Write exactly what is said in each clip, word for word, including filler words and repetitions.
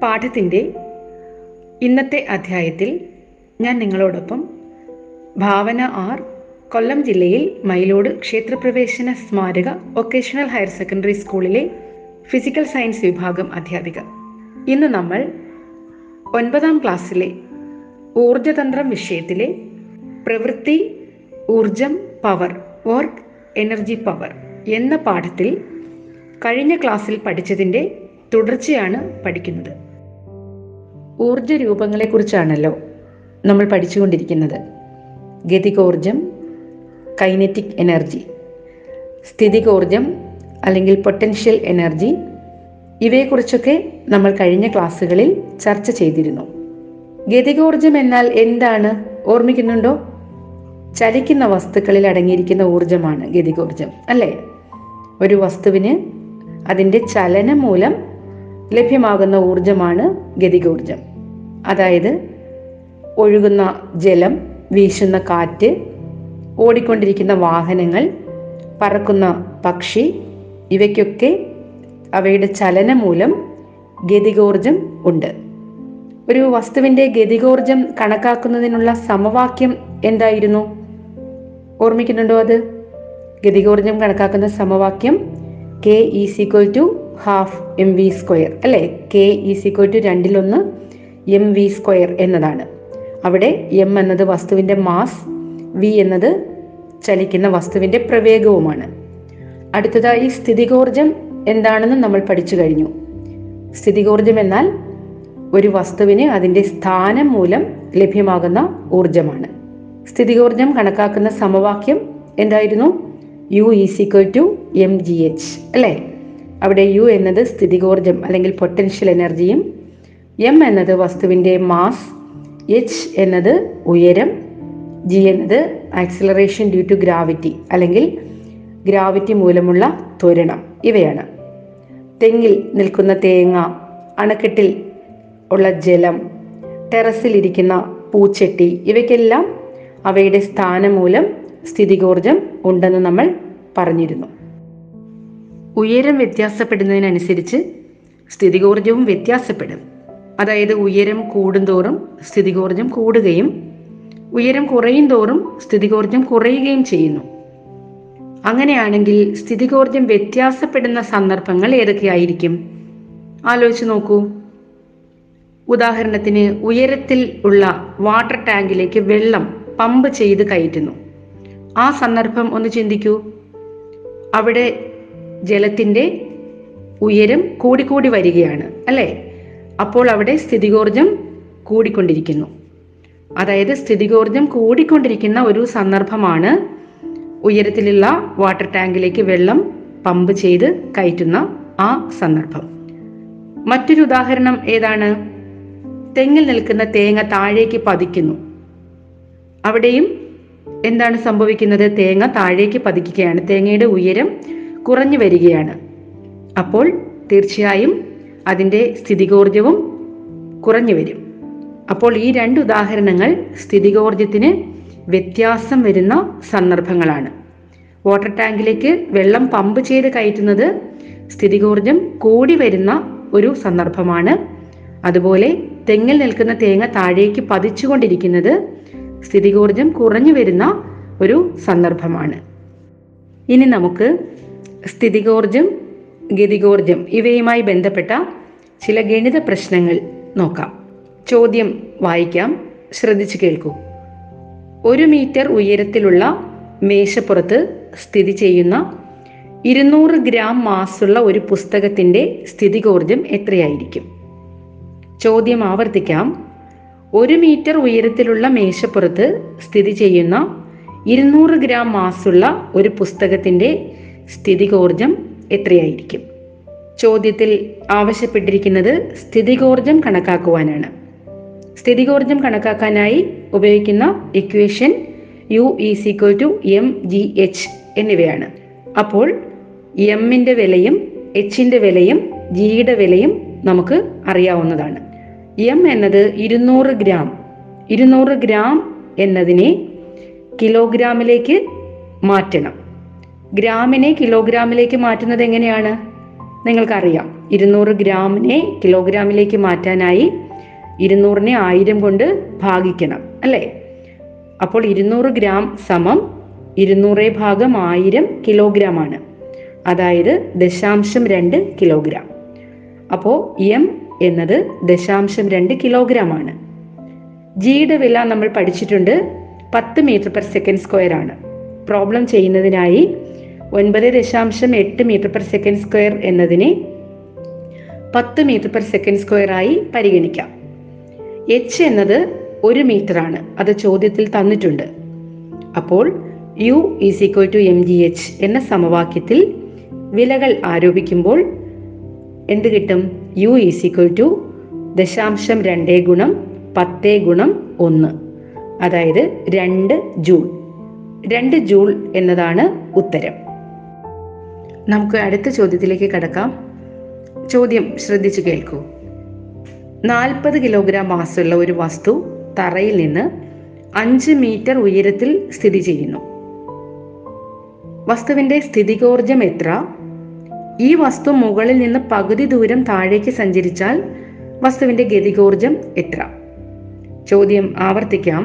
പാഠത്തിൻ്റെ ഇന്നത്തെ അധ്യായത്തിൽ ഞാൻ നിങ്ങളോടൊപ്പം ഭാവന ആർ, കൊല്ലം ജില്ലയിൽ മയിലോട് ക്ഷേത്രപ്രവേശന സ്മാരക വൊക്കേഷണൽ ഹയർ സെക്കൻഡറി സ്കൂളിലെ ഫിസിക്കൽ സയൻസ് വിഭാഗം അധ്യാപിക. ഇന്ന് നമ്മൾ ഒൻപതാം ക്ലാസ്സിലെ ഊർജതന്ത്രം വിഷയത്തിലെ പ്രവൃത്തി, ഊർജം, പവർ, വർക്ക്, എനർജി പവർ എന്ന പാഠത്തിൽ കഴിഞ്ഞ ക്ലാസ്സിൽ പഠിച്ചതിൻ്റെ തുടർച്ചയാണ് പഠിക്കുന്നത്. ഊർജ രൂപങ്ങളെക്കുറിച്ചാണല്ലോ നമ്മൾ പഠിച്ചുകൊണ്ടിരിക്കുന്നത്. ഗതികോർജം, കൈനറ്റിക് എനർജി, സ്ഥിതികോർജം അല്ലെങ്കിൽ പൊട്ടൻഷ്യൽ എനർജി, ഇവയെക്കുറിച്ചൊക്കെ നമ്മൾ കഴിഞ്ഞ ക്ലാസ്സുകളിൽ ചർച്ച ചെയ്തിരുന്നു. ഗതികോർജം എന്നാൽ എന്താണ്? ഓർമ്മിക്കുന്നുണ്ടോ? ചലിക്കുന്ന വസ്തുക്കളിൽ അടങ്ങിയിരിക്കുന്ന ഊർജമാണ് ഗതികോർജം, അല്ലേ? ഒരു വസ്തുവിന് അതിൻ്റെ ചലനം മൂലം ലഭ്യമാകുന്ന ഊർജമാണ് ഗതികോർജം. അതായത് ഒഴുകുന്ന ജലം, വീശുന്ന കാറ്റ്, ഓടിക്കൊണ്ടിരിക്കുന്ന വാഹനങ്ങൾ, പറക്കുന്ന പക്ഷി, ഇവയ്ക്കൊക്കെ അവയുടെ ചലനം മൂലം ഗതികോർജം ഉണ്ട്. ഒരു വസ്തുവിൻ്റെ ഗതികോർജം കണക്കാക്കുന്നതിനുള്ള സമവാക്യം എന്തായിരുന്നു? ഓർമ്മിക്കുന്നുണ്ടോ? അത് ഗതികോർജം കണക്കാക്കുന്ന സമവാക്യം K is equal to half M V square, അല്ലേ? കെ ഈസ് ഈക്വൽ ടു രണ്ടിലൊന്ന് എം വി സ്ക്വയർ എന്നതാണ്. അവിടെ എം എന്നത് വസ്തുവിൻ്റെ മാസ്, വി എന്നത് ചലിക്കുന്ന വസ്തുവിൻ്റെ പ്രവേഗവുമാണ്. അടുത്തതായി സ്ഥിതികോർജം എന്താണെന്ന് നമ്മൾ പഠിച്ചു കഴിഞ്ഞു. സ്ഥിതികോർജം എന്നാൽ ഒരു വസ്തുവിന് അതിൻ്റെ സ്ഥാനം മൂലം ലഭ്യമാകുന്ന ഊർജമാണ്. സ്ഥിതികോർജം കണക്കാക്കുന്ന സമവാക്യം എന്തായിരുന്നു? U is equal to M G H, അല്ലേ? അവിടെ യു എന്നത് സ്ഥിതികോർജം അല്ലെങ്കിൽ പൊട്ടൻഷ്യൽ എനർജിയും, എം എന്നത് വസ്തുവിൻ്റെ മാസ്, എച്ച് എന്നത് ഉയരം, ജി എന്നത് ആക്സിലറേഷൻ ഡ്യൂ ടു ഗ്രാവിറ്റി അല്ലെങ്കിൽ ഗ്രാവിറ്റി മൂലമുള്ള ത്വരണം, ഇവയാണ്. തെങ്ങിൽ നിൽക്കുന്ന തേങ്ങ, അണക്കെട്ടിൽ ഉള്ള ജലം, ടെറസിലിരിക്കുന്ന പൂച്ചെട്ടി, ഇവയ്ക്കെല്ലാം അവയുടെ സ്ഥാനം മൂലം സ്ഥിതികോർജം ഉണ്ടെന്ന് നമ്മൾ പറഞ്ഞിരുന്നു. ഉയരം വ്യത്യാസപ്പെടുന്നതിനനുസരിച്ച് സ്ഥിതികോർജവും വ്യത്യാസപ്പെടും. അതായത് ഉയരം കൂടുന്തോറും സ്ഥിതികോർജം കൂടുകയും ഉയരം കുറയും തോറും സ്ഥിതികോർജം കുറയുകയും ചെയ്യുന്നു. അങ്ങനെയാണെങ്കിൽ സ്ഥിതികോർജം വ്യത്യാസപ്പെടുന്ന സന്ദർഭങ്ങൾ ഏതൊക്കെയായിരിക്കും? ആലോചിച്ച് നോക്കൂ. ഉദാഹരണത്തിന്, ഉയരത്തിൽ ഉള്ള വാട്ടർ ടാങ്കിലേക്ക് വെള്ളം പമ്പ് ചെയ്ത് കയറ്റുന്നു. ആ സന്ദർഭം ഒന്ന് ചിന്തിക്കൂ. അവിടെ ജലത്തിൻ്റെ ഉയരം കൂടിക്കൂടി വരികയാണ്, അല്ലേ? അപ്പോൾ അവിടെ സ്ഥിതികോർജം കൂടിക്കൊണ്ടിരിക്കുന്നു. അതായത് സ്ഥിതികോർജം കൂടിക്കൊണ്ടിരിക്കുന്ന ഒരു സന്ദർഭമാണ് ഉയരത്തിലുള്ള വാട്ടർ ടാങ്കിലേക്ക് വെള്ളം പമ്പ് ചെയ്ത് കയറ്റുന്ന ആ സന്ദർഭം. മറ്റൊരു ഉദാഹരണം ഏതാണ്? തെങ്ങിൽ നിൽക്കുന്ന തേങ്ങ താഴേക്ക് പതിക്കുന്നു. അവിടെയും എന്താണ് സംഭവിക്കുന്നത്? തേങ്ങ താഴേക്ക് പതിക്കുകയാണ്. തേങ്ങയുടെ ഉയരം കുറഞ്ഞു വരികയാണ്. അപ്പോൾ തീർച്ചയായും അതിൻ്റെ സ്ഥിതികോർജവും കുറഞ്ഞു വരും. അപ്പോൾ ഈ രണ്ട് ഉദാഹരണങ്ങൾ സ്ഥിതികോർജത്തിന് വ്യത്യാസം വരുന്ന സന്ദർഭങ്ങളാണ്. വാട്ടർ ടാങ്കിലേക്ക് വെള്ളം പമ്പ് ചെയ്ത് കയറ്റുന്നത് സ്ഥിതികോർജം കൂടി വരുന്ന ഒരു സന്ദർഭമാണ്. അതുപോലെ തെങ്ങിൽ നിൽക്കുന്ന തേങ്ങ താഴേക്ക് പതിച്ചുകൊണ്ടിരിക്കുന്നത് സ്ഥിതികോർജം കുറഞ്ഞു വരുന്ന ഒരു സന്ദർഭമാണ്. ഇനി നമുക്ക് സ്ഥിതികോർജം, ഗതികോർജം ഇവയുമായി ബന്ധപ്പെട്ട ചില ഗണിത പ്രശ്നങ്ങൾ നോക്കാം. ചോദ്യം വായിക്കാം, ശ്രദ്ധിച്ചു കേൾക്കൂ. ഒരു മീറ്റർ ഉയരത്തിലുള്ള മേശപ്പുറത്ത് സ്ഥിതി ചെയ്യുന്ന ഇരുന്നൂറ് ഗ്രാം മാസ്സുള്ള ഒരു പുസ്തകത്തിൻ്റെ സ്ഥിതികോർജം എത്രയായിരിക്കും? ചോദ്യം ആവർത്തിക്കാം. ഒരു മീറ്റർ ഉയരത്തിലുള്ള മേശപ്പുറത്ത് സ്ഥിതി ചെയ്യുന്ന ഇരുന്നൂറ് ഗ്രാം മാസ്സുള്ള ഒരു പുസ്തകത്തിൻ്റെ സ്ഥിതികോർജം എത്രയായിരിക്കും? ചോദ്യത്തിൽ ആവശ്യപ്പെട്ടിരിക്കുന്നത് സ്ഥിതികോർജം കണക്കാക്കുവാനാണ്. സ്ഥിതികോർജം കണക്കാക്കാനായി ഉപയോഗിക്കുന്ന equation U is equal to M G H എന്നിവയാണ്. അപ്പോൾ എമ്മിൻ്റെ വിലയും എച്ചിൻ്റെ വിലയും ജിയുടെ വിലയും നമുക്ക് അറിയാവുന്നതാണ്. എം എന്നത് ഇരുന്നൂറ് ഗ്രാം ഇരുന്നൂറ് ഗ്രാം എന്നതിനെ കിലോഗ്രാമിലേക്ക് മാറ്റണം. ഗ്രാമിനെ കിലോഗ്രാമിലേക്ക് മാറ്റുന്നത് എങ്ങനെയാണ് നിങ്ങൾക്കറിയാം. ഇരുന്നൂറ് ഗ്രാമിനെ കിലോഗ്രാമിലേക്ക് മാറ്റാനായി ഇരുന്നൂറിനെ ആയിരം കൊണ്ട് ഭാഗിക്കണം, അല്ലേ? അപ്പോൾ ഇരുന്നൂറ് ഗ്രാം സമം ഇരുന്നൂറ് ഭാഗം ആയിരം കിലോഗ്രാം ആണ്. അതായത് ദശാംശം രണ്ട് കിലോഗ്രാം. അപ്പോൾ എം എന്നത് ദശാംശം രണ്ട് കിലോഗ്രാം ആണ്. ജിയുടെ വില നമ്മൾ പഠിച്ചിട്ടുണ്ട്, പത്ത് മീറ്റർ പെർ സെക്കൻഡ് സ്ക്വയർ ആണ്. പ്രോബ്ലം ചെയ്യുന്നതിനായി ഒൻപത് ദശാംശം എട്ട് മീറ്റർ പെർ സെക്കൻഡ് സ്ക്വയർ എന്നതിനെ പത്ത് മീറ്റർ പെർ സെക്കൻഡ് സ്ക്വയർ ആയി പരിഗണിക്കാം. എച്ച് എന്നത് ഒരു മീറ്റർ ആണ്, അത് ചോദ്യത്തിൽ തന്നിട്ടുണ്ട്. അപ്പോൾ U is equal to M G H എന്ന സമവാക്യത്തിൽ വിലകൾ ആരോപിക്കുമ്പോൾ എന്ത് കിട്ടും? യു ഈസ് ഈക്വൽ ടു ദശാംശം രണ്ട് ഗുണം പത്ത് ഗുണം ഒന്ന്, അതായത് രണ്ട് ജൂൾ. രണ്ട് ജൂൾ എന്നതാണ് ഉത്തരം. നമുക്ക് അടുത്ത ചോദ്യത്തിലേക്ക് കടക്കാം. ചോദ്യം ശ്രദ്ധിച്ചു കേൾക്കൂ. നാൽപ്പത് കിലോഗ്രാം മാസമുള്ള ഒരു വസ്തു തറയിൽ നിന്ന് അഞ്ച് മീറ്റർ ഉയരത്തിൽ സ്ഥിതി ചെയ്യുന്നു. വസ്തുവിൻ്റെ സ്ഥിതികോർജം എത്ര? ഈ വസ്തു മുകളിൽ നിന്ന് പകുതി ദൂരം താഴേക്ക് സഞ്ചരിച്ചാൽ വസ്തുവിൻ്റെ ഗതികോർജം എത്ര? ചോദ്യം ആവർത്തിക്കാം.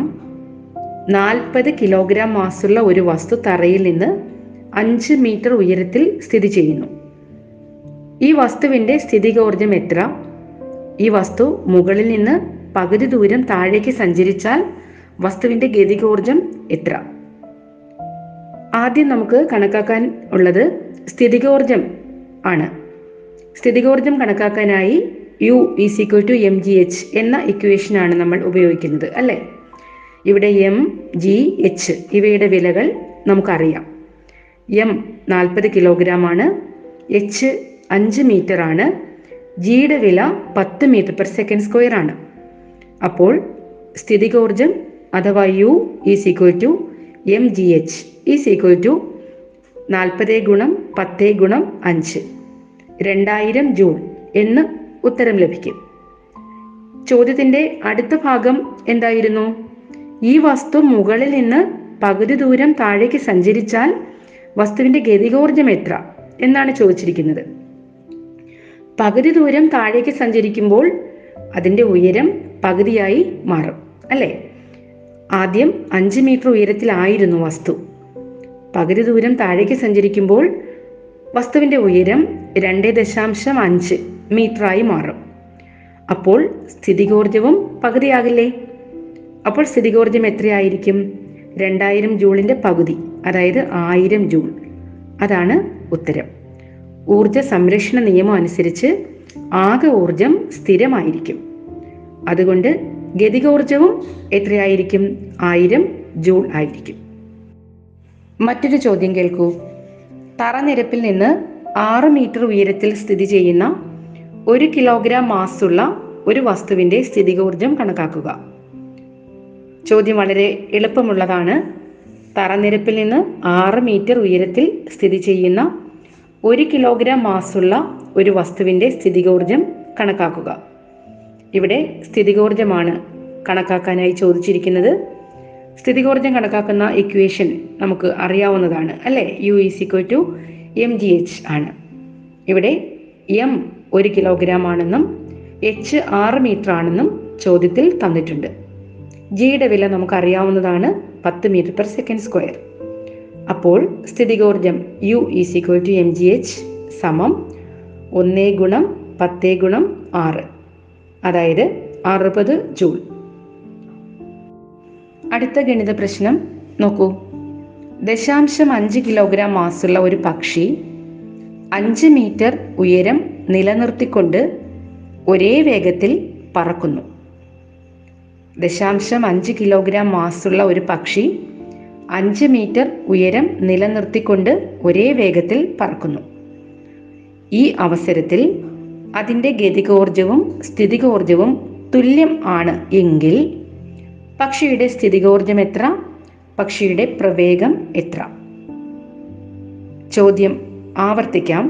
നാൽപ്പത് കിലോഗ്രാം മാസുള്ള ഒരു വസ്തു തറയിൽ നിന്ന് അഞ്ച് മീറ്റർ ഉയരത്തിൽ സ്ഥിതി ചെയ്യുന്നു. ഈ വസ്തുവിൻ്റെ സ്ഥിതികോർജം എത്ര? ഈ വസ്തു മുകളിൽ നിന്ന് പകുതി ദൂരം താഴേക്ക് സഞ്ചരിച്ചാൽ വസ്തുവിൻ്റെ ഗതികോർജം എത്ര? ആദ്യം നമുക്ക് കണക്കാക്കാൻ ഉള്ളത് സ്ഥിതികോർജം ആണ്. സ്ഥിതികോർജം കണക്കാക്കാനായി U is equal to M G H എന്ന ഇക്വേഷനാണ് നമ്മൾ ഉപയോഗിക്കുന്നത്, അല്ലേ? ഇവിടെ എം ജി എച്ച് ഇവയുടെ വിലകൾ നമുക്കറിയാം. എം നാൽപ്പത് കിലോഗ്രാം ആണ്, എച്ച് അഞ്ച് മീറ്റർ ആണ്, ജിയുടെ വില പത്ത് മീറ്റർ പെർ സെക്കൻഡ് സ്ക്വയർ ആണ്. അപ്പോൾ സ്ഥിതികോർജം അഥവാ U is equal to M G H is equal to നാൽപ്പത് ഗുണം പത്ത് ഗുണം അഞ്ച്, രണ്ടായിരം ജൂൾ എന്ന് ഉത്തരം ലഭിക്കും. ചോദ്യത്തിൻ്റെ അടുത്ത ഭാഗം എന്തായിരുന്നു? ഈ വസ്തു മുകളിൽ നിന്ന് പകുതി ദൂരം താഴേക്ക് സഞ്ചരിച്ചാൽ വസ്തുവിൻ്റെ ഗതികോർജം എത്ര എന്നാണ് ചോദിച്ചിരിക്കുന്നത്. പകുതി ദൂരം താഴേക്ക് സഞ്ചരിക്കുമ്പോൾ അതിൻ്റെ ഉയരം പകുതിയായി മാറും, അല്ലേ? ആദ്യം അഞ്ച് മീറ്റർ ഉയരത്തിലായിരുന്നു വസ്തു. പകുതി ദൂരം താഴേക്ക് സഞ്ചരിക്കുമ്പോൾ വസ്തുവിൻ്റെ ഉയരം രണ്ട് ദശാംശം അഞ്ച് മീറ്ററായി മാറും. അപ്പോൾ സ്ഥിതികോർജവും പകുതിയാകില്ലേ? അപ്പോൾ സ്ഥിതികോർജം എത്രയായിരിക്കും? രണ്ടായിരം ജൂളിൻ്റെ പകുതി, അതായത് ആയിരം ജൂൾ. അതാണ് ഉത്തരം. ഊർജ സംരക്ഷണ നിയമം അനുസരിച്ച് ആകെ ഊർജം സ്ഥിരമായിരിക്കും. അതുകൊണ്ട് ഗതികോർജവും എത്രയായിരിക്കും? ആയിരം ജൂൾ ആയിരിക്കും. മറ്റൊരു ചോദ്യം കേൾക്കൂ. തറനിരപ്പിൽ നിന്ന് ആറ് മീറ്റർ ഉയരത്തിൽ സ്ഥിതി ചെയ്യുന്ന ഒരു കിലോഗ്രാം മാസുള്ള ഒരു വസ്തുവിൻ്റെ സ്ഥിതികോർജം കണക്കാക്കുക. ചോദ്യം വളരെ എളുപ്പമുള്ളതാണ്. തറനിരപ്പിൽ നിന്ന് ആറ് മീറ്റർ ഉയരത്തിൽ സ്ഥിതി ചെയ്യുന്ന ഒരു കിലോഗ്രാം മാസുള്ള ഒരു വസ്തുവിൻ്റെ സ്ഥിതികോർജം കണക്കാക്കുക. ഇവിടെ സ്ഥിതികോർജമാണ് കണക്കാക്കാനായി ചോദിച്ചിരിക്കുന്നത്. സ്ഥിതികോർജം കണക്കാക്കുന്ന ഇക്വേഷൻ നമുക്ക് അറിയാവുന്നതാണ്, അല്ലേ? U is equal to M G H ആണ്. ഇവിടെ എം ഒരു കിലോഗ്രാം ആണെന്നും എച്ച് ആറ് മീറ്റർ ആണെന്നും ചോദ്യത്തിൽ തന്നിട്ടുണ്ട്. ജിയുടെ വില നമുക്കറിയാവുന്നതാണ്, പത്ത് മീറ്റർ പെർ സെക്കൻഡ് സ്ക്വയർ. അപ്പോൾ സ്ഥിതികോർജം U is equal to M G H സമം ഒന്ന് ഗുണം പത്ത് ഗുണം ആറ്, അതായത് അറുപത് ജൂൾ. അടുത്ത ഗണിത പ്രശ്നം നോക്കൂ. ദശാംശം അഞ്ച് കിലോഗ്രാം മാസുള്ള ഒരു പക്ഷി അഞ്ച് മീറ്റർ ഉയരം നിലനിർത്തിക്കൊണ്ട് ഒരേ വേഗത്തിൽ പറക്കുന്നു. ദശാംശം അഞ്ച് കിലോഗ്രാം മാസുള്ള ഒരു പക്ഷി അഞ്ച് മീറ്റർ ഉയരം നിലനിർത്തിക്കൊണ്ട് ഒരേ വേഗത്തിൽ പറക്കുന്നു. ഈ അവസരത്തിൽ അതിൻ്റെ ഗതികോർജവും സ്ഥിതികോർജവും തുല്യം ആണ് എങ്കിൽ പക്ഷിയുടെ സ്ഥിതികോർജം എത്ര, പക്ഷിയുടെ പ്രവേഗം എത്ര? ചോദ്യം ആവർത്തിക്കാം.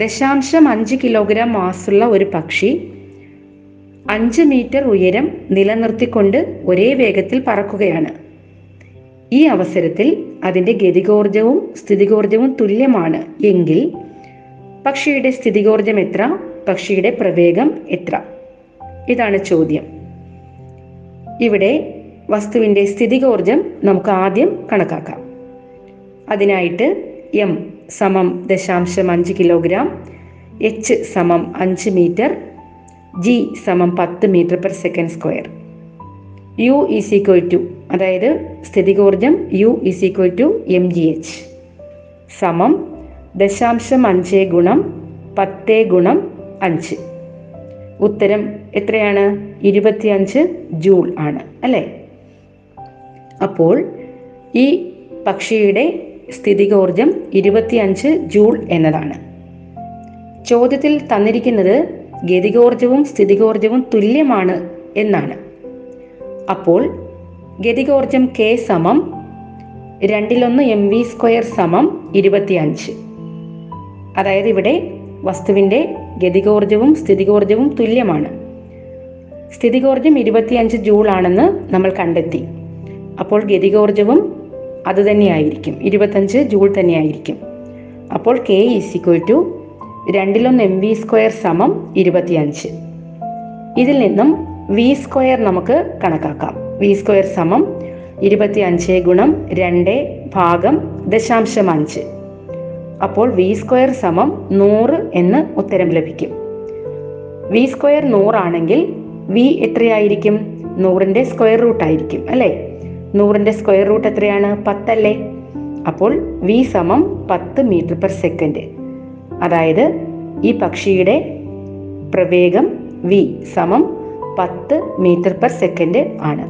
ദശാംശം അഞ്ച് കിലോഗ്രാം മാസ്സുള്ള ഒരു പക്ഷി അഞ്ച് മീറ്റർ ഉയരം നിലനിർത്തിക്കൊണ്ട് ഒരേ വേഗത്തിൽ പറക്കുകയാണ്. ഈ അവസരത്തിൽ അതിൻ്റെ ഗതികോർജവും സ്ഥിതികോർജവും തുല്യമാണ് എങ്കിൽ പക്ഷിയുടെ സ്ഥിതികോർജം എത്ര, പക്ഷിയുടെ പ്രവേഗം എത്ര? ഇതാണ് ചോദ്യം. ഇവിടെ വസ്തുവിൻ്റെ സ്ഥിതികോർജം നമുക്ക് ആദ്യം കണക്കാക്കാം. അതിനായിട്ട് എം സമം ദശാംശം അഞ്ച് കിലോഗ്രാം, എച്ച് സമം അഞ്ച് മീറ്റർ, ജി സമം പത്ത് metre per second square, U is equal to, അതായത് സ്ഥിതികോർജം U is equal to M G H സമം ദശാംശം അഞ്ച് ഗുണം പത്ത് ഗുണം അഞ്ച്. ഉത്തരം എത്രയാണ്? ഇരുപത്തിയഞ്ച് ജൂൾ ആണ്, അല്ലേ? അപ്പോൾ ഈ പക്ഷിയുടെ സ്ഥിതികോർജം ഇരുപത്തിയഞ്ച് ജൂൾ എന്നതാണ്. ചോദ്യത്തിൽ തന്നിരിക്കുന്നത് ഗതികോർജവും സ്ഥിതികോർജവും തുല്യമാണ് എന്നാണ്. അപ്പോൾ ഗതികോർജം കെ സമം രണ്ടിലൊന്ന് എം വി സ്ക്വയർ സമം ഇരുപത്തിയഞ്ച്. അതായത് ഇവിടെ വസ്തുവിൻ്റെ ഗതികോർജവും സ്ഥിതികോർജവും തുല്യമാണ്. സ്ഥിതികോർജം ഇരുപത്തിയഞ്ച് ജൂൾ ആണെന്ന് നമ്മൾ കണ്ടെത്തി. അപ്പോൾ ഗതികോർജവും അതുതന്നെയായിരിക്കും, ഇരുപത്തഞ്ച് ജൂൾ തന്നെയായിരിക്കും. അപ്പോൾ കെ ഈസ് ഈക്വൽ ടു രണ്ടിലൊന്ന് എം വി സ്ക്വയർ സമം ഇരുപത്തിയഞ്ച്. ഇതിൽ നിന്നും വി സ്ക്വയർ നമുക്ക് കണക്കാക്കാം. വി സ്ക്വയർ സമം ഇരുപത്തി അഞ്ച് ഗുണം രണ്ട് ഭാഗം ദശാംശം അഞ്ച്. അപ്പോൾ വി സ്ക്വയർ സമം നൂറ് എന്ന് ഉത്തരം ലഭിക്കും. വി സ്ക്വയർ നൂറാണെങ്കിൽ വി എത്രയായിരിക്കും? നൂറിൻ്റെ സ്ക്വയർ റൂട്ടായിരിക്കും, അല്ലേ? നൂറിൻ്റെ സ്ക്വയർ റൂട്ട് എത്രയാണ്? പത്തല്ലേ? അപ്പോൾ വി സമം പത്ത് മീറ്റർ പെർ സെക്കൻഡ്. അതായത് ഈ പക്ഷിയുടെ പ്രവേഗം വി സമം പത്ത് മീറ്റർ പെർ സെക്കൻഡ് ആണ്.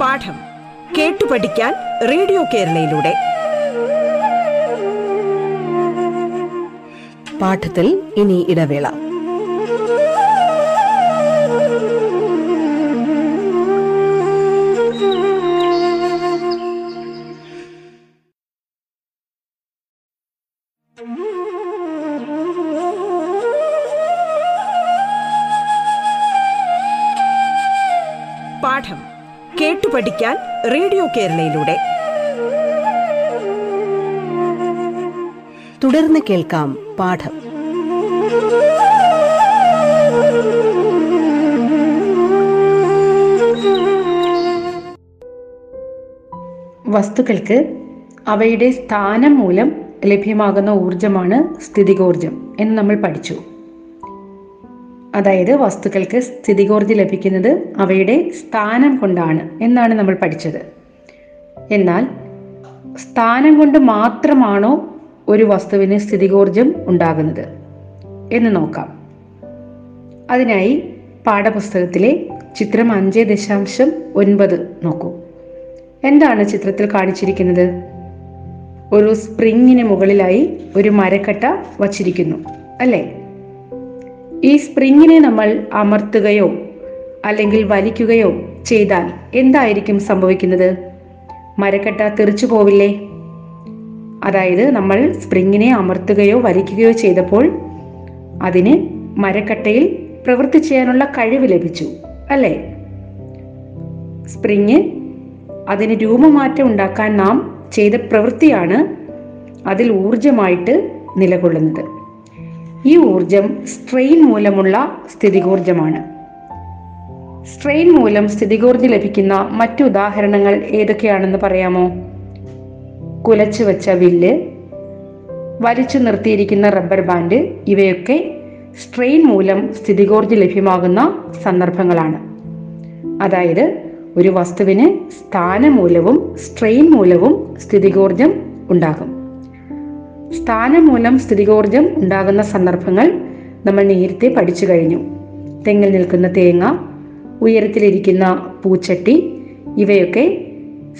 പാഠം കേട്ടു പഠിക്കാൻ റേഡിയോ കേരളയിലൂടെ പാഠത്തിൽ ഇനി ഇടവേള. പാഠം കേട്ടു പഠിക്കാൻ റേഡിയോ കേരളയിലൂടെ തുടർന്ന് കേൾക്കാം. പാഠം വസ്തുക്കൾക്ക് അവയുടെ സ്ഥാനം മൂലം ലഭ്യമാകുന്ന ഊർജമാണ് സ്ഥിതികോർജം എന്ന് നമ്മൾ പഠിച്ചു. അതായത് വസ്തുക്കൾക്ക് സ്ഥിതികോർജം ലഭിക്കുന്നത് അവയുടെ സ്ഥാനം കൊണ്ടാണ് എന്നാണ് നമ്മൾ പഠിച്ചത്. എന്നാൽ സ്ഥാനം കൊണ്ട് മാത്രമാണോ ഒരു വസ്തുവിന് സ്ഥിതികോർജം ഉണ്ടാകുന്നത് എന്ന് നോക്കാം. അതിനായി പാഠപുസ്തകത്തിലെ ചിത്രം അഞ്ച് ദശാംശം ഒൻപത് നോക്കൂ. എന്താണ് ചിത്രത്തിൽ കാണിച്ചിരിക്കുന്നത്? ഒരു സ്പ്രിങ്ങിന് മുകളിലായി ഒരു മരക്കട്ട വച്ചിരിക്കുന്നു, അല്ലേ? ഈ സ്പ്രിങ്ങിനെ നമ്മൾ അമർത്തുകയോ അല്ലെങ്കിൽ വലിക്കുകയോ ചെയ്താൽ എന്തായിരിക്കും സംഭവിക്കുന്നത്? മരക്കട്ട തെറിച്ചു പോവില്ലേ? അതായത് നമ്മൾ സ്പ്രിങ്ങിനെ അമർത്തുകയോ വലിക്കുകയോ ചെയ്തപ്പോൾ അതിന് മരക്കട്ടയിൽ പ്രവൃത്തി ചെയ്യാനുള്ള കഴിവ് ലഭിച്ചു, അല്ലേ? സ്പ്രിങ് അതിന് രൂപമാറ്റം ഉണ്ടാക്കാൻ നാം ചെയ്ത പ്രവൃത്തിയാണ് അതിൽ ഊർജമായിട്ട് നിലകൊള്ളുന്നത്. ഈ ഊർജം സ്ട്രെയിൻ മൂലമുള്ള സ്ഥിതികോർജമാണ്. സ്ട്രെയിൻ മൂലം സ്ഥിതികോർജം ലഭിക്കുന്ന മറ്റു ഉദാഹരണങ്ങൾ ഏതൊക്കെയാണെന്ന് പറയാമോ? കുലച്ചു വെച്ച വില്ല്, വലിച്ചു നിർത്തിയിരിക്കുന്ന റബ്ബർ ബാൻഡ്, ഇവയൊക്കെ സ്ട്രെയിൻ മൂലം സ്ഥിതികോർജം ലഭ്യമാകുന്ന സന്ദർഭങ്ങളാണ്. അതായത് ഒരു വസ്തുവിന് സ്ഥാന മൂലവും സ്ട്രെയിൻ മൂലവും സ്ഥിതികോർജം ഉണ്ടാകും. സ്ഥാന മൂലം സ്ഥിതികോർജം ഉണ്ടാകുന്ന സന്ദർഭങ്ങൾ നമ്മൾ നേരത്തെ പഠിച്ചു കഴിഞ്ഞു. തെങ്ങിൽ നിൽക്കുന്ന തേങ്ങ, ഉയരത്തിലിരിക്കുന്ന പൂച്ചട്ടി ഇവയൊക്കെ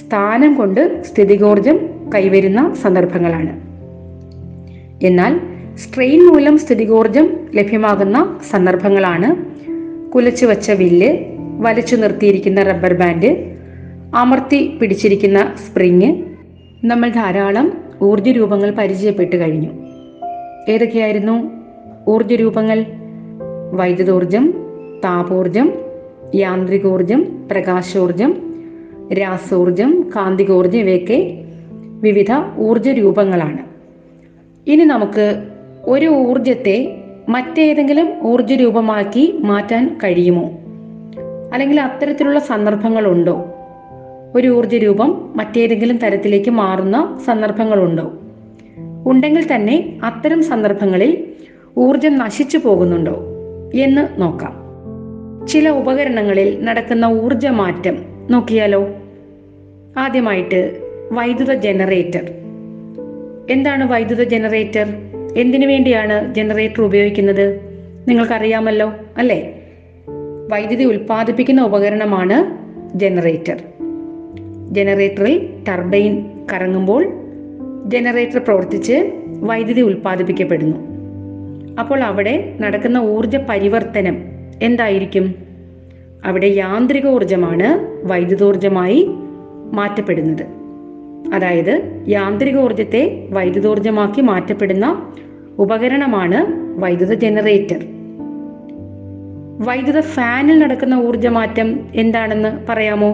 സ്ഥാനം കൊണ്ട് സ്ഥിതികോർജം കൈവരുന്ന സന്ദർഭങ്ങളാണ്. എന്നാൽ സ്ട്രെയിൻ മൂലം സ്ഥിതികോർജം ലഭ്യമാകുന്ന സന്ദർഭങ്ങളാണ് കുലച്ചു വച്ച വില്ല്, വലിച്ചു നിർത്തിയിരിക്കുന്ന റബ്ബർ ബാൻഡ്, അമർത്തി പിടിച്ചിരിക്കുന്ന സ്പ്രിങ്. നമ്മൾ ധാരാളം ഊർജ്ജ രൂപങ്ങൾ പരിചയപ്പെട്ട് കഴിഞ്ഞു. ഏതൊക്കെയായിരുന്നു ഊർജ്ജ രൂപങ്ങൾ? വൈദ്യുതോർജം, താപോർജം, യാന്ത്രികോർജം, പ്രകാശോർജം, രാസോർജം, കാന്തികോർജം, ഇവയൊക്കെ വിവിധ ഊർജ രൂപങ്ങളാണ്. ഇനി നമുക്ക് ഒരു ഊർജത്തെ മറ്റേതെങ്കിലും ഊർജ രൂപമാക്കി മാറ്റാൻ കഴിയുമോ, അല്ലെങ്കിൽ അത്തരത്തിലുള്ള സന്ദർഭങ്ങളുണ്ടോ? ഒരു ഊർജ രൂപം മറ്റേതെങ്കിലും തരത്തിലേക്ക് മാറുന്ന സന്ദർഭങ്ങളുണ്ടോ? ഉണ്ടെങ്കിൽ തന്നെ അത്തരം സന്ദർഭങ്ങളിൽ ഊർജം നശിച്ചു പോകുന്നുണ്ടോ എന്ന് നോക്കാം. ചില ഉപകരണങ്ങളിൽ നടക്കുന്ന ഊർജ മാറ്റം നോക്കിയാലോ? ആദ്യമായിട്ട് വൈദ്യുത ജനറേറ്റർ. എന്താണ് വൈദ്യുത ജനറേറ്റർ? എന്തിനു വേണ്ടിയാണ് ജനറേറ്റർ ഉപയോഗിക്കുന്നത്? നിങ്ങൾക്കറിയാമല്ലോ അല്ലേ? വൈദ്യുതി ഉൽപ്പാദിപ്പിക്കുന്ന ഉപകരണമാണ് ജനറേറ്റർ. ജനറേറ്ററിൽ ടർബൈൻ കറങ്ങുമ്പോൾ ജനറേറ്റർ പ്രവർത്തിച്ച് വൈദ്യുതി ഉൽപ്പാദിപ്പിക്കപ്പെടുന്നു. അപ്പോൾ അവിടെ നടക്കുന്ന ഊർജ പരിവർത്തനം എന്തായിരിക്കും? അവിടെ യാന്ത്രിക ഊർജമാണ് വൈദ്യുതോർജമായി മാറ്റപ്പെടുന്നത്. അതായത് യാന്ത്രിക ഊർജത്തെ വൈദ്യുതോർജമാക്കി മാറ്റപ്പെടുന്ന ഉപകരണമാണ് വൈദ്യുത ജനറേറ്റർ. വൈദ്യുത ഫാനിൽ നടക്കുന്ന ഊർജമാറ്റം എന്താണെന്ന് പറയാമോ?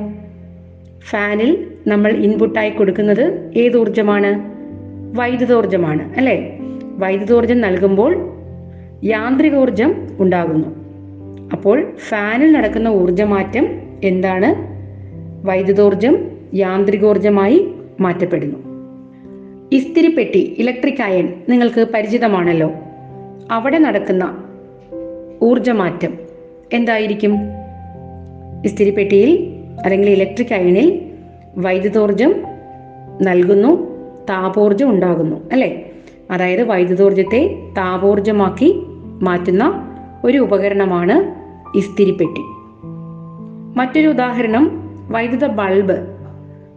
ഫാനിൽ നമ്മൾ ഇൻപുട്ടായി കൊടുക്കുന്നത് ഏതൂർജമാണ്? വൈദ്യുതോർജമാണ് അല്ലേ? വൈദ്യുതോർജം നൽകുമ്പോൾ യാന്ത്രികോർജം ഉണ്ടാകുന്നു. അപ്പോൾ ഫാനിൽ നടക്കുന്ന ഊർജമാറ്റം എന്താണ്? വൈദ്യുതോർജം യാന്ത്രികോർജമായി മാറ്റപ്പെടുന്നു. ഇസ്തിരിപ്പെട്ടി, ഇലക്ട്രിക് അയൺ, നിങ്ങൾക്ക് പരിചിതമാണല്ലോ. അവിടെ നടക്കുന്ന ഊർജമാറ്റം എന്തായിരിക്കും? ഇസ്തിരിപ്പെട്ടിയിൽ അല്ലെങ്കിൽ ഇലക്ട്രിക് അയണിൽ വൈദ്യുതോർജം നൽകുന്നു, താപോർജം ഉണ്ടാകുന്നു അല്ലേ? അതായത് വൈദ്യുതോർജത്തെ താപോർജമാക്കി മാറ്റുന്ന ഒരു ഉപകരണമാണ് ഇസ്തിരിപ്പെട്ടി. മറ്റൊരു ഉദാഹരണം വൈദ്യുത ബൾബ്.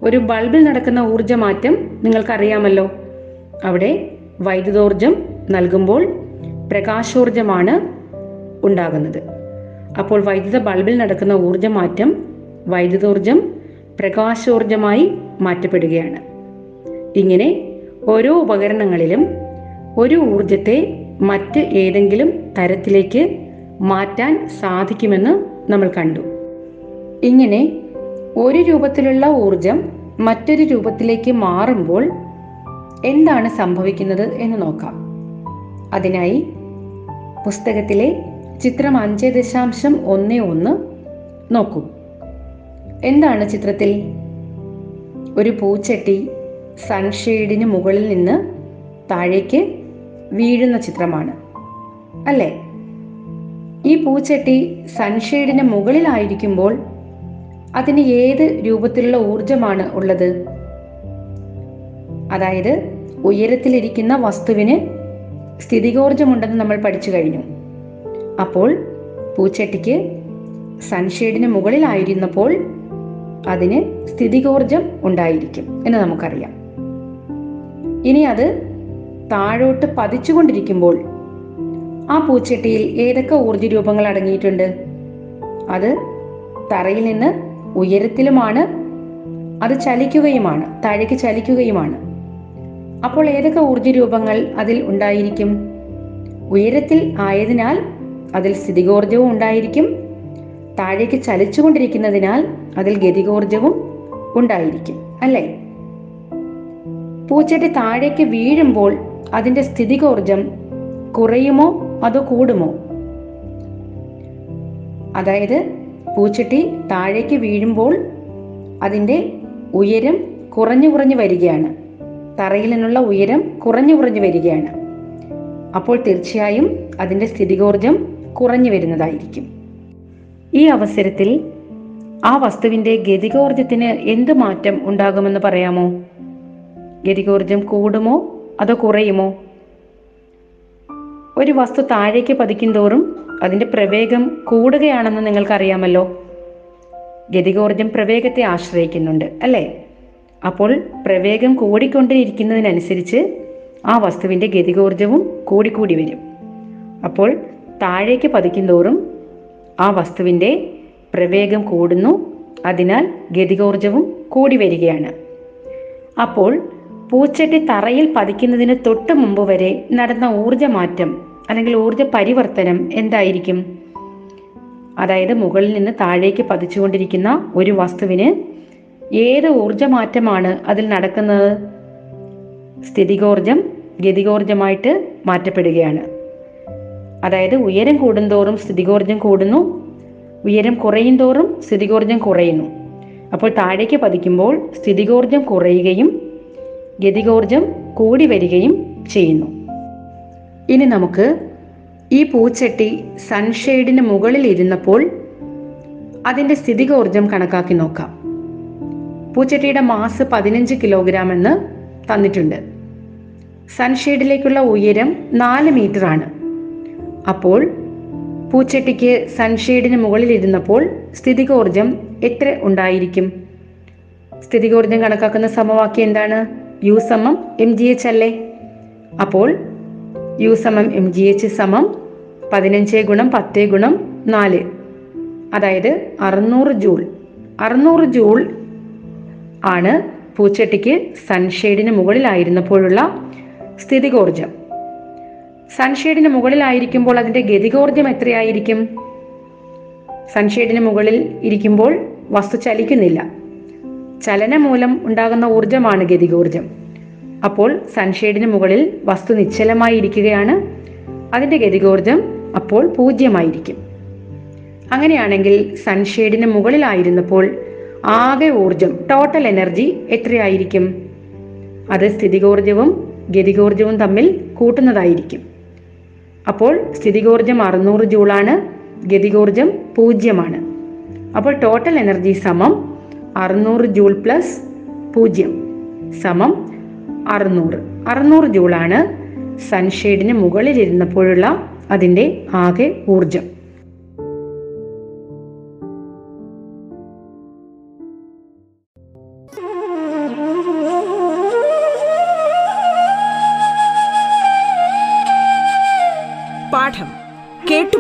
ഒരു ബൾബിൽ നടക്കുന്ന ഊർജമാറ്റം നിങ്ങൾക്കറിയാമല്ലോ. അവിടെ വൈദ്യുതോർജം നൽകുമ്പോൾ പ്രകാശോർജമാണ് ഉണ്ടാകുന്നത്. അപ്പോൾ വൈദ്യുത ബൾബിൽ നടക്കുന്ന ഊർജമാറ്റം വൈദ്യുതോർജം പ്രകാശോർജമായി മാറ്റപ്പെടുകയാണ്. ഇങ്ങനെ ഓരോ ഉപകരണങ്ങളിലും ഒരു ഊർജത്തെ മറ്റ് ഏതെങ്കിലും തരത്തിലേക്ക് മാറ്റാൻ സാധിക്കുമെന്ന് നമ്മൾ കണ്ടു. ഇങ്ങനെ ഒരു രൂപത്തിലുള്ള ഊർജം മറ്റൊരു രൂപത്തിലേക്ക് മാറുമ്പോൾ എന്താണ് സംഭവിക്കുന്നത് എന്ന് നോക്കാം. അതിനായി പുസ്തകത്തിലെ ചിത്രം അഞ്ച് ദശാംശം ഒന്ന് ഒന്ന് നോക്കൂ. എന്താണ് ചിത്രത്തിൽ? ഒരു പൂച്ചട്ടി സൺഷെയ്ഡിന് മുകളിൽ നിന്ന് താഴേക്ക് വീഴുന്ന ചിത്രമാണ് അല്ലേ? ഈ പൂച്ചട്ടി സൺഷെയ്ഡിന് മുകളിലായിരിക്കുമ്പോൾ അതിന് ഏത് രൂപത്തിലുള്ള ഊർജമാണ് ഉള്ളത്? അതായത് ഉയരത്തിലിരിക്കുന്ന വസ്തുവിന് സ്ഥിതികോർജമുണ്ടെന്ന് നമ്മൾ പഠിച്ചു കഴിഞ്ഞു. അപ്പോൾ പൂച്ചട്ടിക്ക് സൺഷെയ്ഡിന് മുകളിലായിരുന്നപ്പോൾ അതിന് സ്ഥിതികോർജം ഉണ്ടായിരിക്കും എന്ന് നമുക്കറിയാം. ഇനി അത് താഴോട്ട് പതിച്ചുകൊണ്ടിരിക്കുമ്പോൾ ആ പൂച്ചട്ടിയിൽ ഏതൊക്കെ ഊർജ രൂപങ്ങൾ അടങ്ങിയിട്ടുണ്ട്? അത് തറയിൽ നിന്ന് ഉയരത്തിലുമാണ്, അത് ചലിക്കുകയുമാണ്, താഴേക്ക് ചലിക്കുകയുമാണ്. അപ്പോൾ ഏതൊക്കെ ഊർജ രൂപങ്ങൾ അതിൽ ഉണ്ടായിരിക്കും? ഉയരത്തിൽ ആയതിനാൽ അതിൽ സ്ഥിതികോർജവും ഉണ്ടായിരിക്കും, താഴേക്ക് ചലിച്ചുകൊണ്ടിരിക്കുന്നതിനാൽ അതിൽ ഗതികോർജവും ഉണ്ടായിരിക്കും അല്ലേ? പൂച്ചട്ടി താഴേക്ക് വീഴുമ്പോൾ അതിന്റെ സ്ഥിതികോർജം കുറയുമോ അതോ കൂടുമോ? അതായത് പൂച്ചട്ടി താഴേക്ക് വീഴുമ്പോൾ അതിന്റെ ഉയരം കുറഞ്ഞു കുറഞ്ഞു വരികയാണ്, തറയിൽ നിന്നുള്ള ഉയരം കുറഞ്ഞു കുറഞ്ഞു വരികയാണ്. അപ്പോൾ തീർച്ചയായും അതിന്റെ സ്ഥിതികോർജം കുറഞ്ഞു വരുന്നതായിരിക്കും. ഈ അവസരത്തിൽ ആ വസ്തുവിൻ്റെ ഗതികോർജത്തിന് എന്ത് മാറ്റം ഉണ്ടാകുമെന്ന് പറയാമോ? ഗതികോർജം കൂടുമോ അതോ കുറയുമോ? ഒരു വസ്തു താഴേക്ക് പതിക്കുന്തോറും അതിൻ്റെ പ്രവേഗം കൂടുകയാണെന്ന് നിങ്ങൾക്കറിയാമല്ലോ. ഗതികോർജം പ്രവേഗത്തെ ആശ്രയിക്കുന്നുണ്ട് അല്ലേ? അപ്പോൾ പ്രവേഗം കൂടിക്കൊണ്ടേയിരിക്കുന്നതിനനുസരിച്ച് ആ വസ്തുവിൻ്റെ ഗതികോർജവും കൂടിക്കൂടി വരും. അപ്പോൾ താഴേക്ക് പതിക്കുന്തോറും ആ വസ്തുവിൻ്റെ പ്രവേഗം കൂടുന്നു, അതിനാൽ ഗതികോർജവും കൂടി വരികയാണ്. അപ്പോൾ പൂച്ചട്ടി തറയിൽ പതിക്കുന്നതിന് തൊട്ട് മുമ്പ് വരെ നടന്ന ഊർജമാറ്റം അല്ലെങ്കിൽ ഊർജ പരിവർത്തനം എന്തായിരിക്കും? അതായത് മുകളിൽ നിന്ന് താഴേക്ക് പതിച്ചുകൊണ്ടിരിക്കുന്ന ഒരു വസ്തുവിന് ഏത് ഊർജമാറ്റമാണ് അതിൽ നടക്കുന്നത്? സ്ഥിതികോർജം ഗതികോർജമായിട്ട് മാറ്റപ്പെടുകയാണ്. അതായത് ഉയരം കൂടുന്തോറും സ്ഥിതികോർജം കൂടുന്നു, ഉയരം കുറയും തോറും സ്ഥിതികോർജം കുറയുന്നു. അപ്പോൾ താഴേക്ക് പതിക്കുമ്പോൾ സ്ഥിതികോർജം കുറയുകയും ഗതികോർജം കൂടി വരികയും ചെയ്യുന്നു. ഇനി നമുക്ക് ഈ പൂച്ചട്ടി സൺഷെയ്ഡിന് മുകളിൽ ഇരുന്നപ്പോൾ അതിൻ്റെ സ്ഥിതികോർജം കണക്കാക്കി നോക്കാം. പൂച്ചട്ടിയുടെ മാസ് പതിനഞ്ച് കിലോഗ്രാം എന്ന് തന്നിട്ടുണ്ട്. സൺഷെയ്ഡിലേക്കുള്ള ഉയരം നാല് മീറ്റർ ആണ്. അപ്പോൾ പൂച്ചട്ടിക്ക് സൺഷെയ്ഡിന് മുകളിൽ ഇരുന്നപ്പോൾ സ്ഥിതികോർജം എത്ര ഉണ്ടായിരിക്കും? സ്ഥിതികോർജം കണക്കാക്കുന്ന സമവാക്യം എന്താണ്? യു സമം എം ജി എച്ച് അല്ലേ? അപ്പോൾ യു സമം എം ജി എച്ച് സമം പതിനഞ്ച് ഗുണം പത്ത് ഗുണം നാല്, അതായത് അറുന്നൂറ് ജൂൾ. അറുന്നൂറ് ജൂൾ ആണ് പൂച്ചട്ടിക്ക് സൺഷെയ്ഡിന് മുകളിലായിരുന്നപ്പോഴുള്ള സ്ഥിതികോർജം. സൺഷെയ്ഡിന് മുകളിലായിരിക്കുമ്പോൾ അതിൻ്റെ ഗതികോർജം എത്രയായിരിക്കും? സൺഷെയ്ഡിന് മുകളിൽ ഇരിക്കുമ്പോൾ വസ്തു ചലിക്കുന്നില്ല, ചലനം മൂലം ഉണ്ടാകുന്ന ഊർജമാണ് ഗതികോർജം. അപ്പോൾ സൺഷെയ്ഡിന് മുകളിൽ വസ്തു നിശ്ചലമായി ഇരിക്കുകയാണ്, അതിൻ്റെ ഗതികോർജം അപ്പോൾ പൂജ്യമായിരിക്കും. അങ്ങനെയാണെങ്കിൽ സൺഷെയ്ഡിന് മുകളിലായിരുന്നപ്പോൾ ആകെ ഊർജം, ടോട്ടൽ എനർജി എത്രയായിരിക്കും? അത് സ്ഥിതികോർജവും ഗതികോർജവും തമ്മിൽ കൂട്ടുന്നതായിരിക്കും. അപ്പോൾ സ്ഥിതികോർജം അറുന്നൂറ് ജൂളാണ്, ഗതികോർജം പൂജ്യമാണ്. അപ്പോൾ ടോട്ടൽ എനർജി സമം അറുന്നൂറ് ജൂൾ പ്ലസ് പൂജ്യം സമം അറുന്നൂറ്. അറുന്നൂറ് ജൂളാണ് സൺഷെയ്ഡിന് മുകളിലിരുന്നപ്പോഴുള്ള അതിൻ്റെ ആകെ ഊർജം. പാഠം കേട്ടു